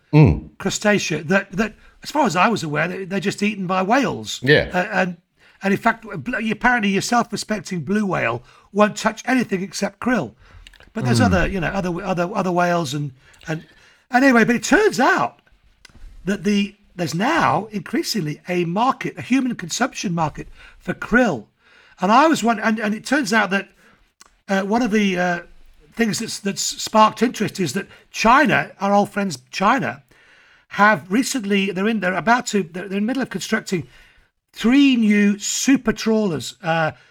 crustacea that, as far as I was aware, they're just eaten by whales. Yeah. And in fact, apparently your self-respecting blue whale won't touch anything except krill. But there's other whales and anyway. But it turns out that there's now increasingly a market, a human consumption market for krill. And I was wondering, and it turns out that one of the things that's sparked interest is that China, our old friends China, have recently they're in the middle of constructing 3 new super trawlers,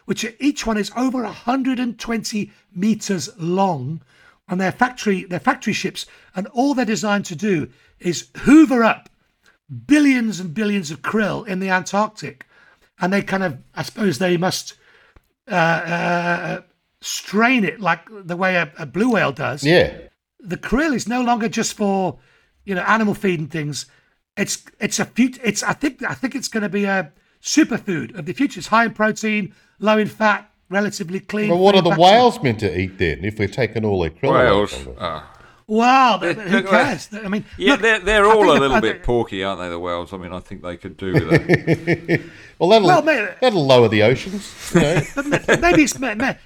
which each one is over 120 meters long, and they're factory ships, and all they're designed to do is hoover up billions and billions of krill in the Antarctic, and they kind of, I suppose, they must strain it like the way a blue whale does. Yeah, the krill is no longer just for animal feed and things. I think it's going to be a superfood of the future. It's high in protein, low in fat, relatively clean. Well, what are the whales meant to eat then? If we're taking all their krill, well, who cares? I mean, they're all a little bit porky, aren't they? The whales. I mean, I think they could do with it. That'll lower the oceans. But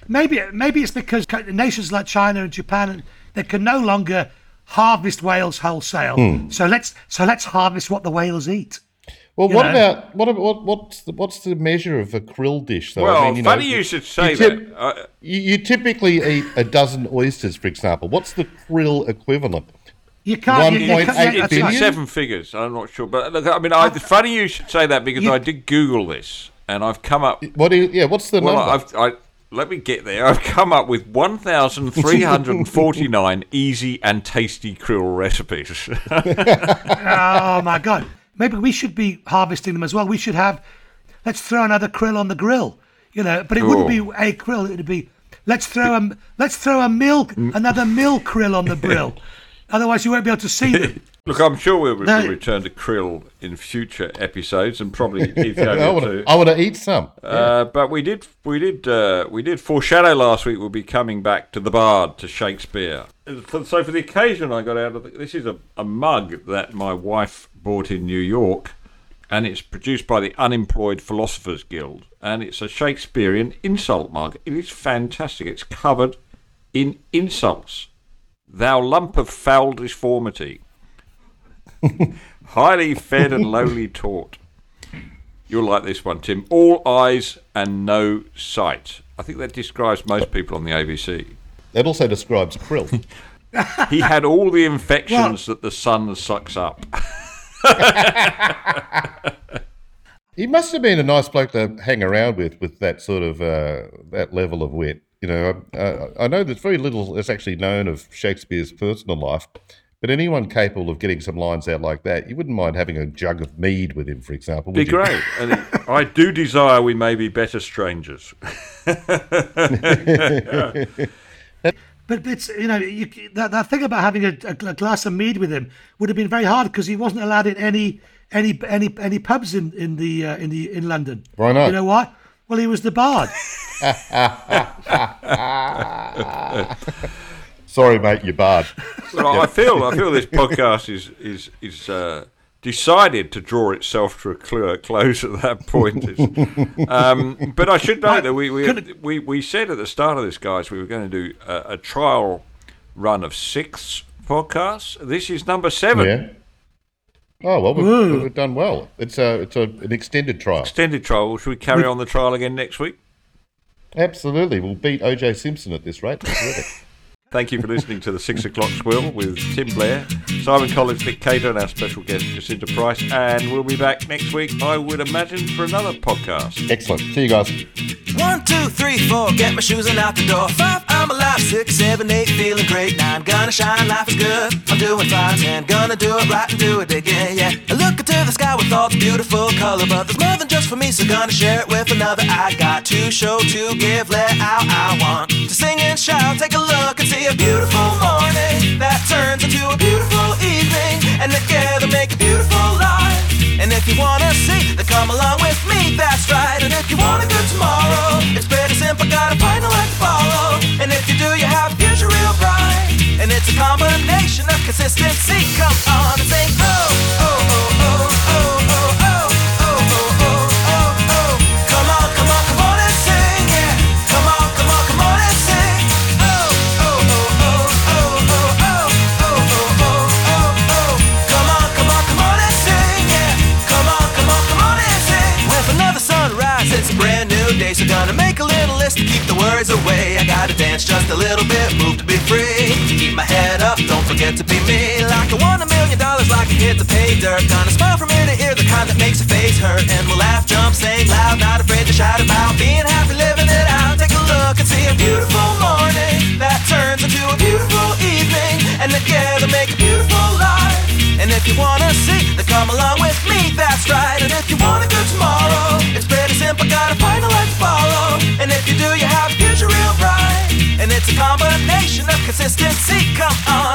maybe it's because nations like China and Japan, they can no longer harvest whales wholesale. So let's harvest what the whales eat. Well, what's the measure of a krill dish, though? Well, funny you should say that. You typically eat a dozen oysters, for example. What's the krill equivalent? You can't. 1.8 billion? It's 7 figures. I'm not sure, but look, funny you should say that, because I did Google this and I've come up. What's the number? Let me get there. I've come up with 1,349 easy and tasty krill recipes. Oh my God. Maybe we should be harvesting them as well. We should have, let's throw another krill on the grill, but it wouldn't be a krill. It would be, another mill krill on the grill. Otherwise you won't be able to see them. Look, I'm sure we'll return to krill in future episodes, and probably Ethiopia too. I want to eat some. But we did foreshadow last week. We'll be coming back to the Bard, to Shakespeare. So for the occasion, I got out of this is a mug that my wife bought in New York, and it's produced by the Unemployed Philosophers Guild, and it's a Shakespearean insult mug. It is fantastic. It's covered in insults. Thou lump of foul deformity. Highly fed and lowly taught. You'll like this one, Tim. All eyes and no sight. I think that describes most people on the ABC. That also describes krill. He had all the infections that the sun sucks up. He must have been a nice bloke to hang around with that sort of that level of wit. I know there's very little that's actually known of Shakespeare's personal life. But anyone capable of getting some lines out like that, you wouldn't mind having a jug of mead with him, for example, would you? Be great. And I do desire we may be better strangers. Yeah. But it's, you know, that thing about having a glass of mead with him would have been very hard because he wasn't allowed in any pubs in London. Why not? You know what? Well, he was the bard. Sorry, mate, you're barred. Well, yeah. I feel this podcast is decided to draw itself to a close at that point. But I should note that we said at the start of this, guys, we were going to do a trial run of 6 podcasts. This is number 7. Yeah. Oh well, we've done well. It's an extended trial. Extended trial. Should we carry on the trial again next week? Absolutely. We'll beat O.J. Simpson at this rate. Thank you for listening to the 6 O'Clock Swill with Tim Blair, Simon Collins, Nick Cato, and our special guest, Jacinta Price. And we'll be back next week, I would imagine, for another podcast. Excellent. See you guys. 1, 2, 3, 4, get my shoes and out the door. 5, I'm alive. 6, 7, 8, feeling great. 9, gonna shine, life is good. I'm doing fine. 10, gonna do it right and do it again, yeah. I look into the sky with all the beautiful color, but there's more than just for me, so gonna share it with another. I got to show, to give, let out. I want to sing and shout, take a look and see. A beautiful morning that turns into a beautiful evening, and together make a beautiful life. And if you wanna see, then come along with me, that's right. And if you want a good tomorrow, it's pretty simple, got a final life to follow. And if you do, you have a future real bright. And it's a combination of consistency. Come on and say, oh, oh, oh, oh, oh, oh, oh, oh, oh, oh, oh, oh. Come on, come on, come on and sing, yeah. Come on, come on, come on and sing. It's a brand new day, so gonna make a little list to keep the worries away. I gotta dance just a little bit, move to be free. Keep my head up, don't forget to be me. Like I won $1 million, like I hit the pay dirt. Gonna smile from ear to ear, the kind that makes your face hurt. And we'll laugh, jump, sing loud, not afraid to shout about being happy, living it out. Take a look and see a beautiful morning that turns into a beautiful evening, and together make a beautiful life. And if you wanna see, then come along with me, that's right. And if you want a good tomorrow, it's pretty simple, gotta find a life to follow. And if you do, you have a future real bright. And it's a combination of consistency, come on.